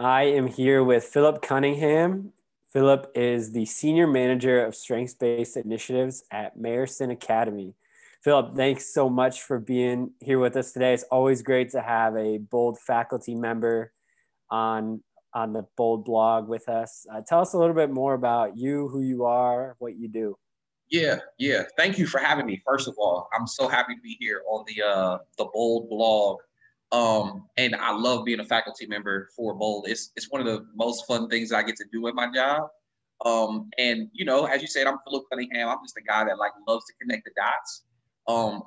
I am here with Philip Cunningham. Philip is the Senior Manager of Strengths-Based Initiatives at Mayerson Academy. Philip, thanks so much for being here with us today. It's always great to have a BOLD faculty member on the BOLD blog with us. Tell us a little bit more about you, who you are, what you do. Yeah. Thank you for having me, first of all. I'm so happy to be here on the BOLD blog. And I love being a faculty member for BOLD. It's one of the most fun things that I get to do at my job. And, you know, as you said, I'm Philip Cunningham. I'm just a guy that loves to connect the dots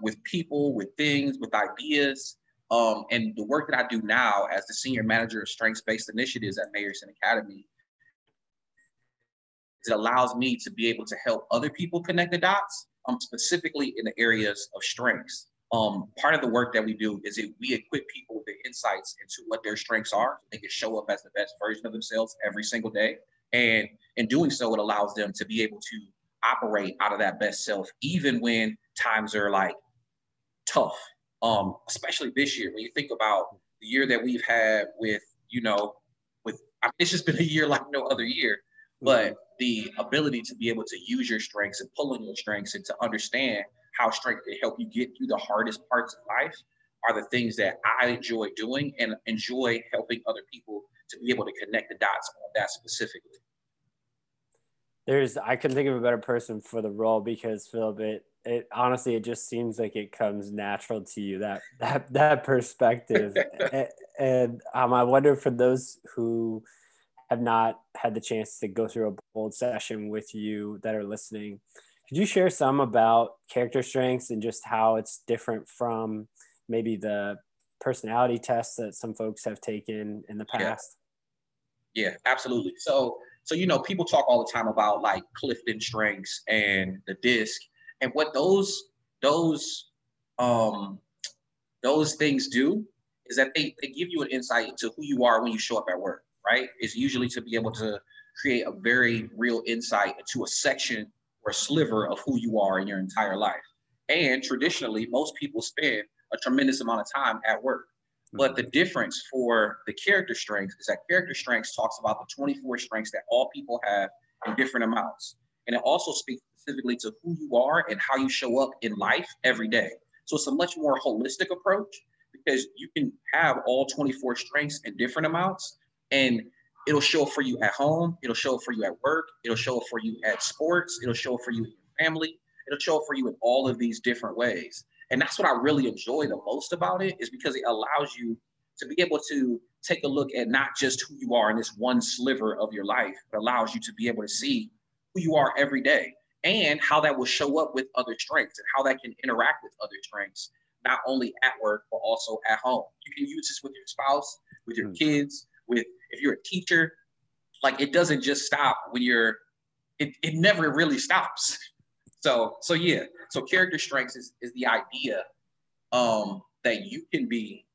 with people, with things, with ideas. And the work that I do now as the Senior Manager of Strengths-Based Initiatives at Mayerson Academy, it allows me to be able to help other people connect the dots, specifically in the areas of strengths. Part of the work that we do is that we equip people with the insights into what their strengths are. So they can show up as the best version of themselves every single day. And in doing so, it allows them to be able to operate out of that best self, even when times are tough, especially this year. When you think about the year that we've had with, I mean, it's just been a year like no other year, but the ability to be able to use your strengths and pull on your strengths and to understand how strength can help you get through the hardest parts of life are the things that I enjoy doing and enjoy helping other people to be able to connect the dots on that specifically. I couldn't think of a better person for the role because Philip, it honestly, it just seems like it comes natural to you, that perspective. and I wonder for those who have not had the chance to go through a BOLD session with you that are listening, could you share some about character strengths and just how it's different from maybe the personality tests that some folks have taken in the past? Yeah, absolutely. So you know, people talk all the time about Clifton strengths and the DISC, and what those things do is that they give you an insight into who you are when you show up at work, right? It's usually to be able to create a very real insight into a section or a sliver of who you are in your entire life. And traditionally, most people spend a tremendous amount of time at work. But the difference for the character strengths is that character strengths talks about the 24 strengths that all people have in different amounts. And it also speaks specifically to who you are and how you show up in life every day. So it's a much more holistic approach because you can have all 24 strengths in different amounts, and it'll show for you at home, it'll show for you at work, it'll show for you at sports, it'll show for you in your family, it'll show for you in all of these different ways. And that's what I really enjoy the most about it, is because it allows you to be able to take a look at not just who you are in this one sliver of your life, but allows you to be able to see who you are every day and how that will show up with other strengths and how that can interact with other strengths, not only at work, but also at home. You can use this with your spouse, with your kids, if you're a teacher. It doesn't just stop when you're, it never really stops. So yeah, so character strengths is the idea that you can be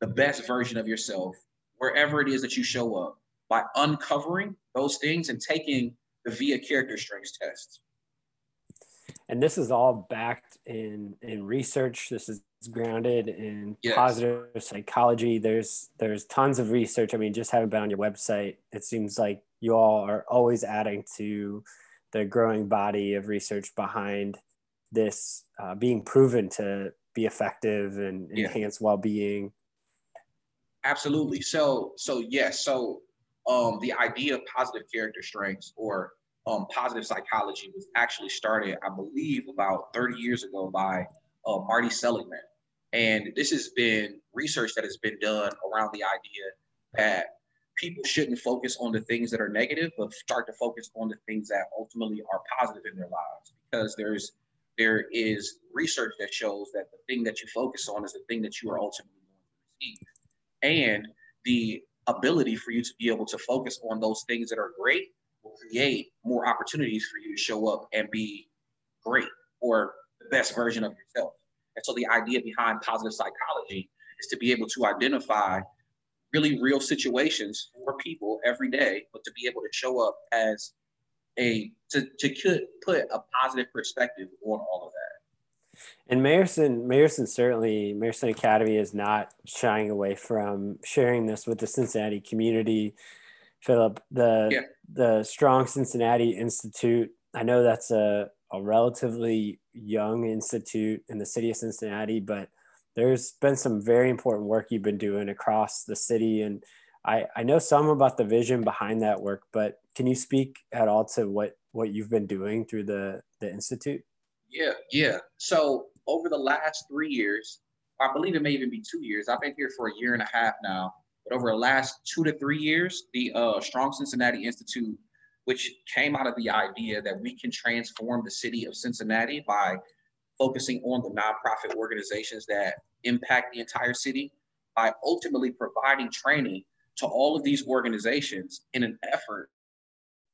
the best version of yourself wherever it is that you show up by uncovering those things and taking the VIA character strengths tests. And this is all backed in research. This is grounded in positive psychology. There's tons of research. I mean, just having been on your website, it seems like you all are always adding to the growing body of research behind this being proven to be effective and enhance well-being. Absolutely. So the idea of positive character strengths or positive psychology was actually started, I believe, about 30 years ago by Marty Seligman. And this has been research that has been done around the idea that people shouldn't focus on the things that are negative, but start to focus on the things that ultimately are positive in their lives. Because there is research that shows that the thing that you focus on is the thing that you are ultimately going to receive. And the ability for you to be able to focus on those things that are great create more opportunities for you to show up and be great or the best version of yourself. And so the idea behind positive psychology is to be able to identify really real situations for people every day, but to be able to show up as to put a positive perspective on all of that. And Mayerson Academy is not shying away from sharing this with the Cincinnati community. Philip, the Strong Cincinnati Institute, I know that's a relatively young institute in the city of Cincinnati, but there's been some very important work you've been doing across the city. And I know some about the vision behind that work, but can you speak at all to what you've been doing through the institute? Yeah. So over the last 3 years, I believe it may even be 2 years. I've been here for a year and a half now, but over the last 2 to 3 years, the Strong Cincinnati Institute, which came out of the idea that we can transform the city of Cincinnati by focusing on the nonprofit organizations that impact the entire city, by ultimately providing training to all of these organizations in an effort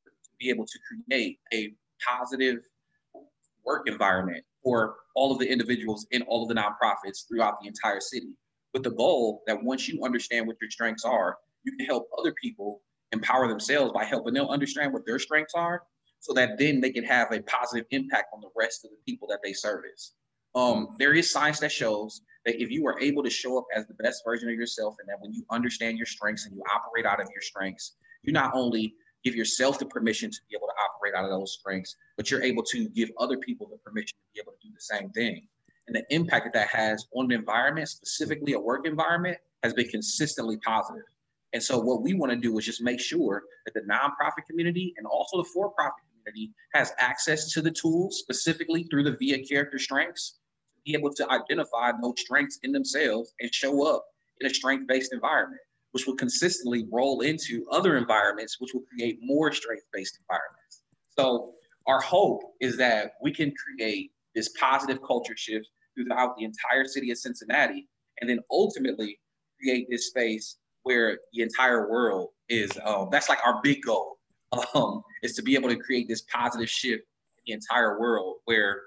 to be able to create a positive work environment for all of the individuals in all of the nonprofits throughout the entire city, with the goal that once you understand what your strengths are, you can help other people empower themselves by helping them understand what their strengths are, so that then they can have a positive impact on the rest of the people that they service. There is science that shows that if you are able to show up as the best version of yourself, and that when you understand your strengths and you operate out of your strengths, you not only give yourself the permission to be able to operate out of those strengths, but you're able to give other people the permission to be able to do the same thing. And the impact that that has on the environment, specifically a work environment, has been consistently positive. And so what we want to do is just make sure that the nonprofit community and also the for-profit community has access to the tools, specifically through the VIA character strengths, to be able to identify those strengths in themselves and show up in a strength-based environment, which will consistently roll into other environments, which will create more strength-based environments. So our hope is that we can create this positive culture shift throughout the entire city of Cincinnati, and then ultimately create this space where the entire world is, that's like our big goal, is to be able to create this positive shift in the entire world where,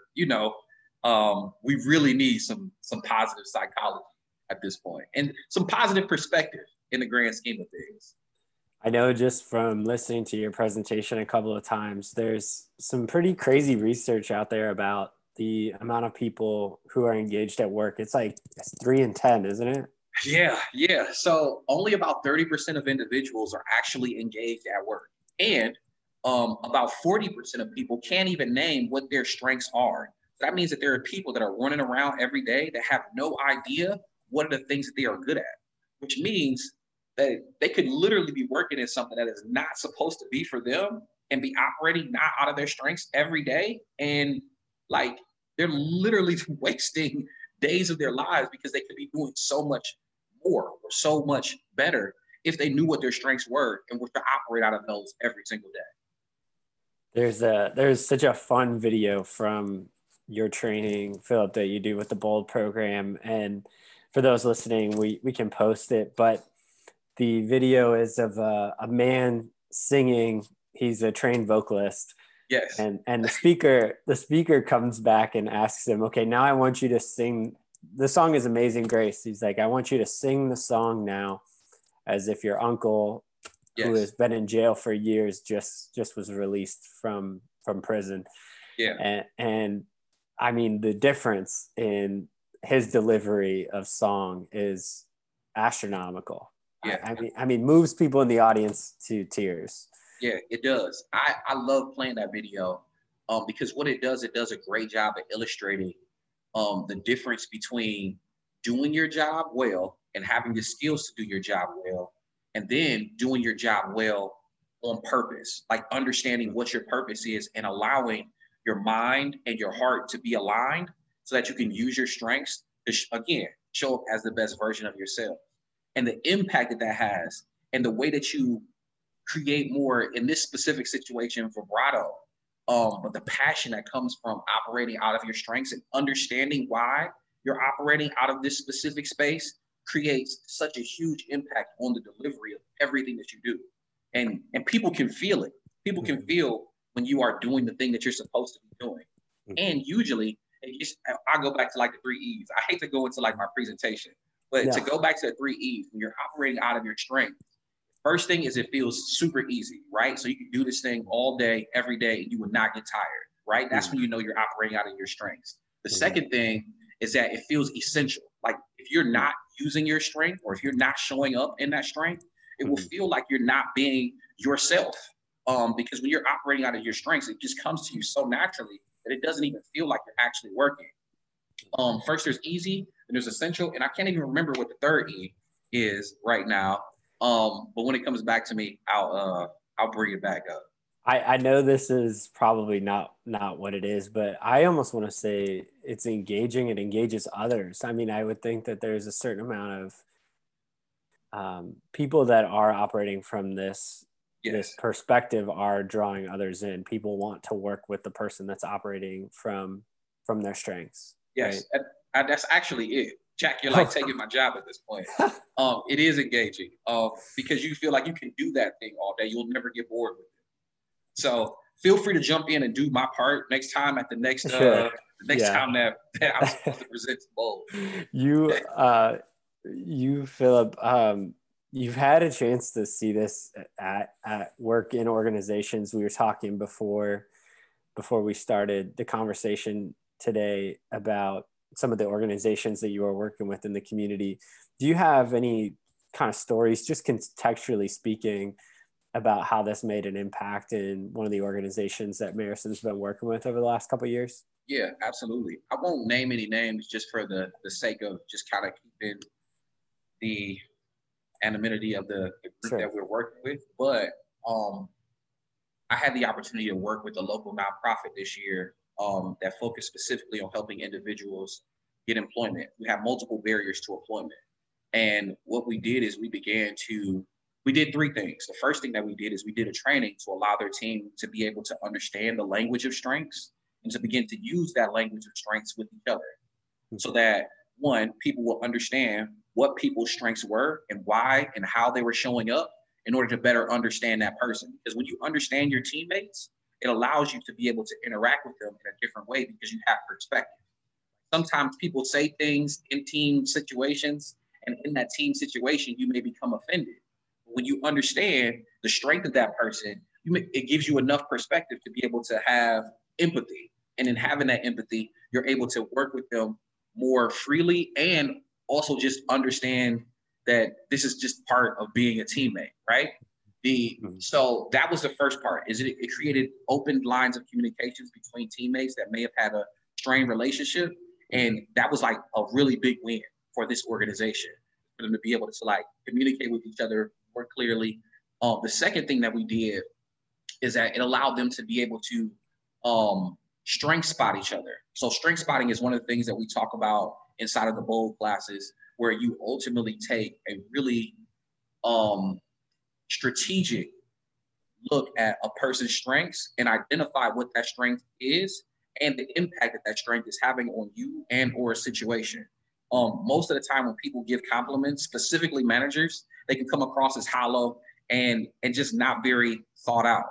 we really need some positive psychology at this point and some positive perspective in the grand scheme of things. I know just from listening to your presentation a couple of times, there's some pretty crazy research out there about the amount of people who are engaged at work. It's like 3 in 10, isn't it? Yeah. So only about 30% of individuals are actually engaged at work. And about 40% of people can't even name what their strengths are. So that means that there are people that are running around every day that have no idea what are the things that they are good at, which means that they could literally be working in something that is not supposed to be for them and be operating not out of their strengths every day. And like, they're literally wasting days of their lives because they could be doing so much more or so much better if they knew what their strengths were and were to operate out of those every single day. There's such a fun video from your training, Philip, that you do with the BOLD program. And for those listening, we can post it, but the video is of a man singing. He's a trained vocalist. Yes. And the speaker comes back and asks him, okay, now I want you to sing. The song is Amazing Grace. He's like, I want you to sing the song now as if your uncle, yes, who has been in jail for years, just was released from prison. Yeah. And I mean, the difference in his delivery of song is astronomical. Yeah. I mean, moves people in the audience to tears. Yeah, it does. I love playing that video because what it does a great job of illustrating the difference between doing your job well and having the skills to do your job well, and then doing your job well on purpose, like understanding what your purpose is and allowing your mind and your heart to be aligned so that you can use your strengths to, again, show up as the best version of yourself. And the impact that that has and the way that you create more, in this specific situation, vibrato, but the passion that comes from operating out of your strengths and understanding why you're operating out of this specific space creates such a huge impact on the delivery of everything that you do. And people can feel it. People can feel when you are doing the thing that you're supposed to be doing. And usually, I go back to like the 3 E's. I hate to go into like my presentation, but to go back to the 3 E's, when you're operating out of your strength, first thing is it feels super easy, right? So you can do this thing all day, every day, and you will not get tired, right? That's when you know you're operating out of your strengths. The second thing is that it feels essential. Like if you're not using your strength, or if you're not showing up in that strength, it will feel like you're not being yourself. Because when you're operating out of your strengths, it just comes to you so naturally that it doesn't even feel like you're actually working. First there's easy, then there's essential, and I can't even remember what the third E is right now. But when it comes back to me, I'll bring it back up. I know this is probably not what it is, but I almost want to say it's engaging and engages others. I mean, I would think that there's a certain amount of people that are operating from this, this perspective are drawing others in. People want to work with the person that's operating from their strengths. Yes, right? That's actually it. Jack, you're like taking my job at this point. It is engaging because you feel like you can do that thing all day. You'll never get bored with it. So feel free to jump in and do my part next time at the next time that I'm supposed to present to BOLD. You, Philip, you've had a chance to see this at work in organizations. We were talking before we started the conversation today about some of the organizations that you are working with in the community. Do you have any kind of stories, just contextually speaking, about how this made an impact in one of the organizations that Mayerson's been working with over the last couple of years? Yeah, absolutely. I won't name any names just for the sake of just kind of keeping the anonymity of the group that we're working with. But I had the opportunity to work with a local nonprofit this year that focused specifically on helping individuals get employment. We have multiple barriers to employment. And what we did is we did three things. The first thing that we did is we did a training to allow their team to be able to understand the language of strengths and to begin to use that language of strengths with each other. So that, one, people will understand what people's strengths were and why and how they were showing up in order to better understand that person. Because when you understand your teammates, it allows you to be able to interact with them in a different way because you have perspective. Sometimes people say things in team situations, and in that team situation, you may become offended. When you understand the strength of that person, it gives you enough perspective to be able to have empathy. And in having that empathy, you're able to work with them more freely and also just understand that this is just part of being a teammate, right? So that was the first part, is it created open lines of communications between teammates that may have had a strained relationship. And that was like a really big win for this organization, for them to be able to like communicate with each other more clearly. The second thing that we did is that it allowed them to be able to strength spot each other. So strength spotting is one of the things that we talk about inside of the BOLD classes, where you ultimately take a really strategic look at a person's strengths and identify what that strength is and the impact that that strength is having on you and or a situation. Most of the time when people give compliments, specifically managers, they can come across as hollow and just not very thought out.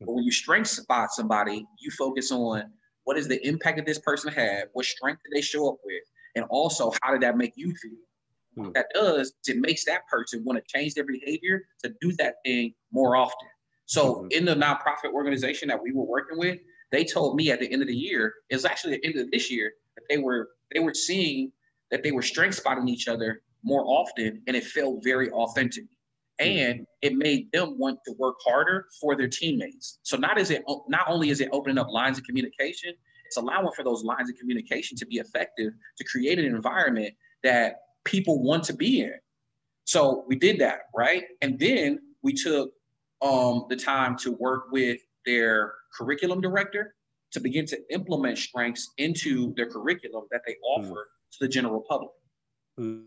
But when you strength spot somebody, you focus on what is the impact that this person had, what strength did they show up with, and also how did that make you feel? What that does is it makes that person want to change their behavior to do that thing more often. So in the nonprofit organization that we were working with, they told me at the end of the year, it was actually the end of this year, that they were seeing that they were strength spotting each other more often, and it felt very authentic. And it made them want to work harder for their teammates. So not only is it opening up lines of communication, it's allowing for those lines of communication to be effective, to create an environment that people want to be in. So we did that, right? And then we took the time to work with their curriculum director to begin to implement strengths into their curriculum that they offer to the general public.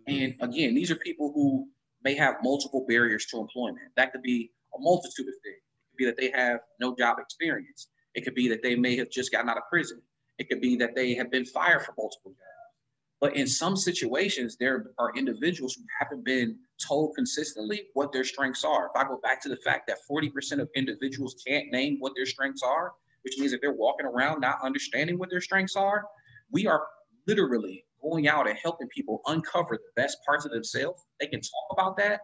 And again, these are people who may have multiple barriers to employment. That could be a multitude of things. It could be that they have no job experience. It could be that they may have just gotten out of prison. It could be that they have been fired for multiple jobs. But in some situations, there are individuals who haven't been told consistently what their strengths are. If I go back to the fact that 40% of individuals can't name what their strengths are, which means that they're walking around not understanding what their strengths are, we are literally going out and helping people uncover the best parts of themselves. They can talk about that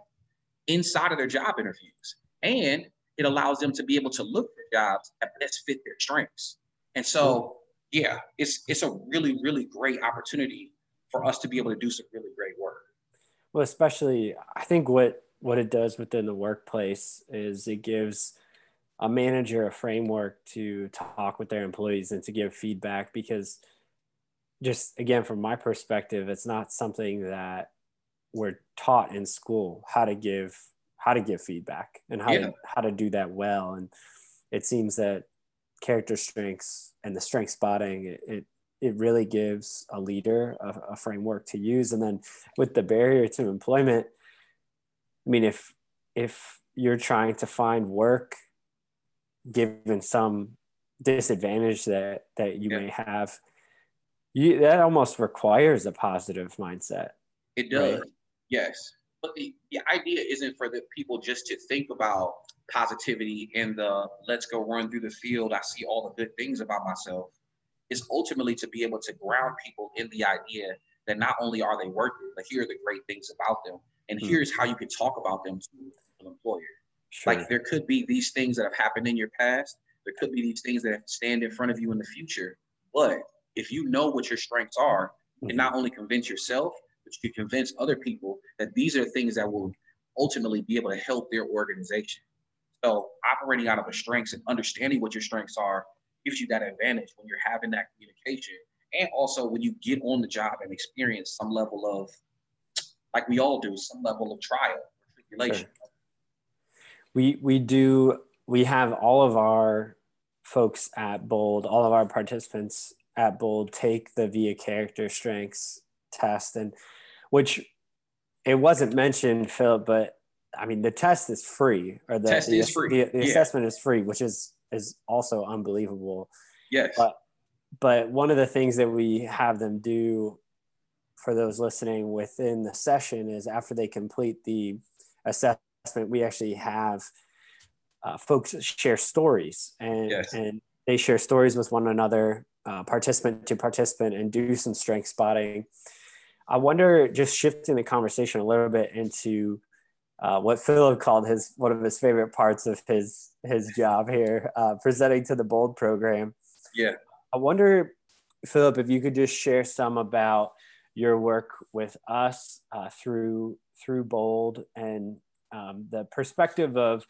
inside of their job interviews. And it allows them to be able to look for jobs that best fit their strengths. And so yeah, it's a really, really great opportunity for us to be able to do some really great work. Well, especially, I think what it does within the workplace is it gives a manager a framework to talk with their employees and to give feedback, because just again, from my perspective, it's not something that we're taught in school, how to give feedback and how to do that well. And it seems that character strengths and the strength spotting, it really gives a leader a framework to use. And then with the barrier to employment, I mean, if you're trying to find work, given some disadvantage that you may have, that almost requires a positive mindset. It does, right? Yes. But the idea isn't for the people just to think about positivity and the let's go run through the field, I see all the good things about myself. It's ultimately to be able to ground people in the idea that not only are they working, but here are the great things about them. And here's how you can talk about them to an employer. Sure. Like, there could be these things that have happened in your past. There could be these things that stand in front of you in the future. But if you know what your strengths are, you can not only convince yourself, but you can convince other people that these are things that will ultimately be able to help their organization. So operating out of the strengths and understanding what your strengths are gives you that advantage when you're having that communication. And also when you get on the job and experience some level of, like we all do, some level of trial or tribulation. Sure. We have all of our folks at BOLD, all of our participants at BOLD take the VIA character strengths test, and which it wasn't mentioned, Philip, but I mean, the test is free, or the assessment is free, which is also unbelievable. Yes. But one of the things that we have them do for those listening within the session is, after they complete the assessment, we actually have folks share stories, and, yes, and they share stories with one another, participant to participant, and do some strength spotting. I wonder, just shifting the conversation a little bit into what Philip called one of his favorite parts of his job here, presenting to the BOLD program. Yeah. I wonder, Philip, if you could just share some about your work with us through BOLD, and the perspective of,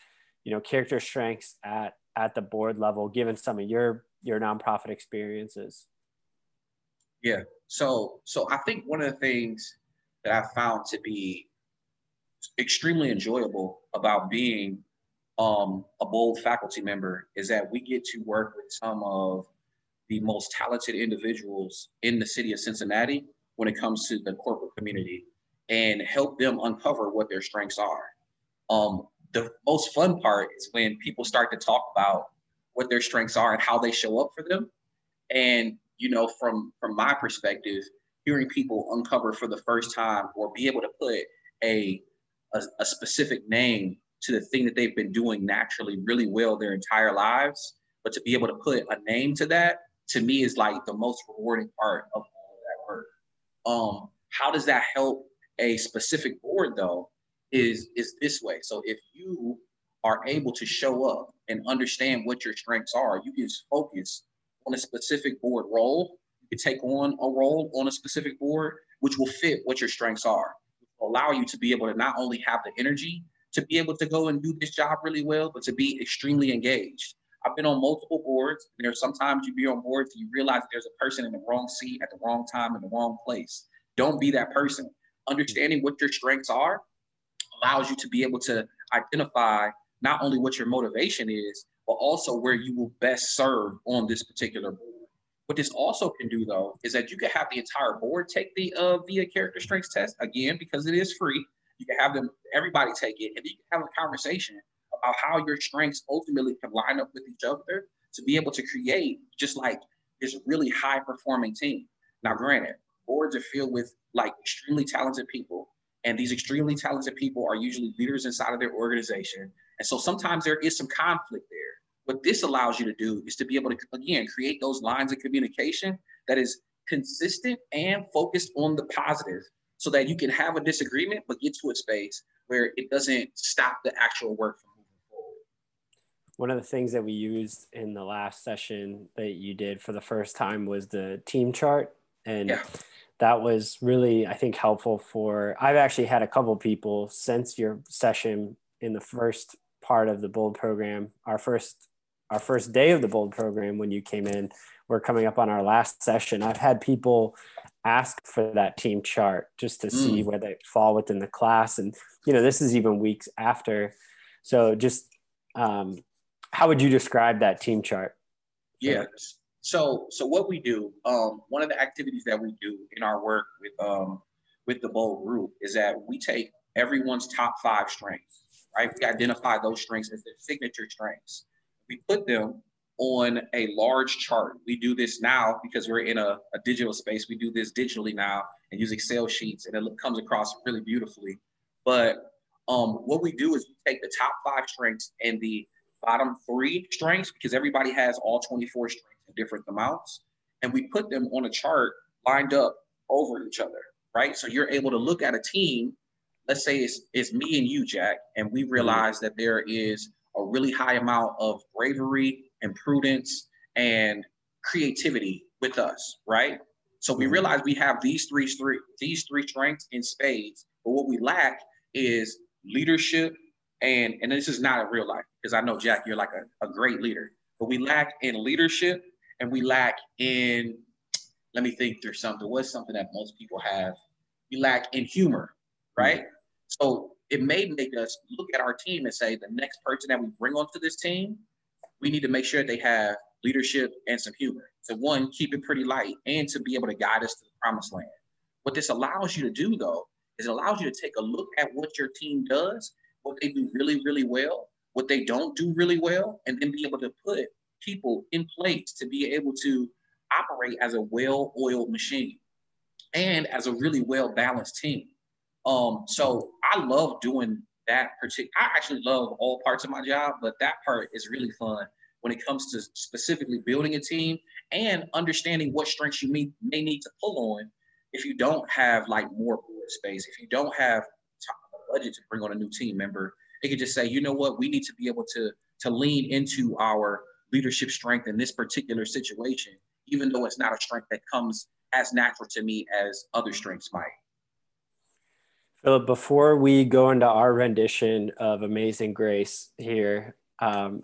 character strengths at the board level, given some of your nonprofit experiences. Yeah. So I think one of the things that I found to be extremely enjoyable about being a BOLD faculty member is that we get to work with some of the most talented individuals in the city of Cincinnati when it comes to the corporate community, and help them uncover what their strengths are. The most fun part is when people start to talk about what their strengths are and how they show up for them. And, from my perspective, hearing people uncover for the first time, or be able to put a specific name to the thing that they've been doing naturally really well their entire lives, but to be able to put a name to that, to me, is like the most rewarding part of all of that work. How does that help a specific board, though, is this way. So if you are able to show up and understand what your strengths are, you can focus on a specific board role. You can take on a role on a specific board, which will fit what your strengths are, which will allow you to be able to not only have the energy to be able to go and do this job really well, but to be extremely engaged. I've been on multiple boards, and there are sometimes you be on boards and you realize there's a person in the wrong seat at the wrong time in the wrong place. Don't be that person. Understanding what your strengths are allows you to be able to identify not only what your motivation is, but also where you will best serve on this particular board. What this also can do, though, is that you can have the entire board take the VIA character strengths test, again, because it is free. You can have everybody take it, and you can have a conversation about how your strengths ultimately can line up with each other to be able to create just like this really high performing team. Now, granted, boards are filled with like extremely talented people, and these extremely talented people are usually leaders inside of their organization. And so sometimes there is some conflict there. What this allows you to do is to be able to, again, create those lines of communication that is consistent and focused on the positive, so that you can have a disagreement, but get to a space where it doesn't stop the actual work from moving forward. One of the things that we used in the last session that you did for the first time was the team chart. And that was really, I think, helpful for, I've actually had a couple people since your session in the first part of the BOLD program, our first day of the BOLD program when you came in, we're coming up on our last session. I've had people ask for that team chart just to see where they fall within the class. And, you know, this is even weeks after. So just, how would you describe that team chart? Yeah. So what we do, one of the activities that we do in our work with the BOLD group is that we take everyone's top 5 strengths, right? We identify those strengths as their signature strengths. We put them on a large chart. We do this now because we're in a digital space. We do this digitally now and use Excel sheets, and it comes across really beautifully. But what we do is we take the top 5 strengths and the bottom 3 strengths, because everybody has all 24 strengths in different amounts, and we put them on a chart lined up over each other, right? So you're able to look at a team. Let's say it's me and you, Jack, and we realize that there is a really high amount of bravery and prudence and creativity with us, right? So we realize we have these three strengths in spades, but what we lack is leadership, and this is not in real life, because I know, Jack, you're like a great leader, but we lack in leadership, and we lack in, let me think through something. What's something that most people have? We lack in humor, right? So it may make us look at our team and say, the next person that we bring onto this team, we need to make sure they have leadership and some humor. So one, keep it pretty light and to be able to guide us to the promised land. What this allows you to do, though, is it allows you to take a look at what your team does, what they do really, really well, what they don't do really well, and then be able to put people in place to be able to operate as a well-oiled machine and as a really well-balanced team. So I love doing that particular, I actually love all parts of my job, but that part is really fun when it comes to specifically building a team and understanding what strengths you may need to pull on if you don't have like more board space, if you don't have a budget to bring on a new team member. They could just say, you know what, we need to be able to lean into our leadership strength in this particular situation, even though it's not a strength that comes as natural to me as other strengths might. Philip, before we go into our rendition of Amazing Grace here, I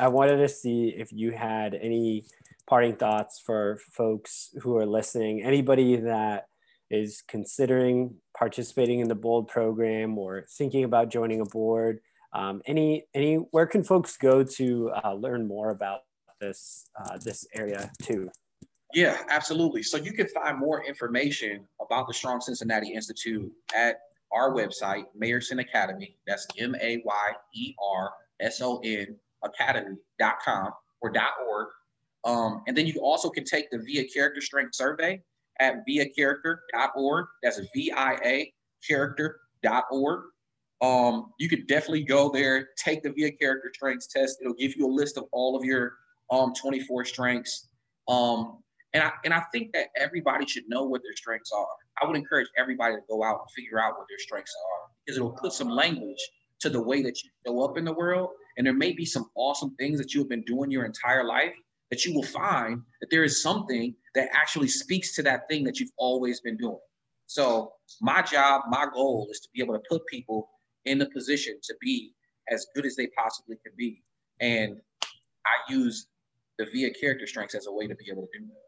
wanted to see if you had any parting thoughts for folks who are listening, anybody that is considering participating in the BOLD program or thinking about joining a board. Where can folks go to learn more about this, this area too? Yeah, absolutely. So you can find more information about the Strong Cincinnati Institute at our website, Mayerson Academy. That's MAYERSON Academy.com or .org. And then you also can take the VIA character strengths survey at viacharacter.org. That's VIA character.org. You could definitely go there, take the VIA character strengths test. It'll give you a list of all of your 24 strengths. And I think that everybody should know what their strengths are. I would encourage everybody to go out and figure out what their strengths are, because it'll put some language to the way that you show up in the world. And there may be some awesome things that you have been doing your entire life that you will find that there is something that actually speaks to that thing that you've always been doing. So my job, my goal is to be able to put people in the position to be as good as they possibly can be. And I use the VIA character strengths as a way to be able to do that.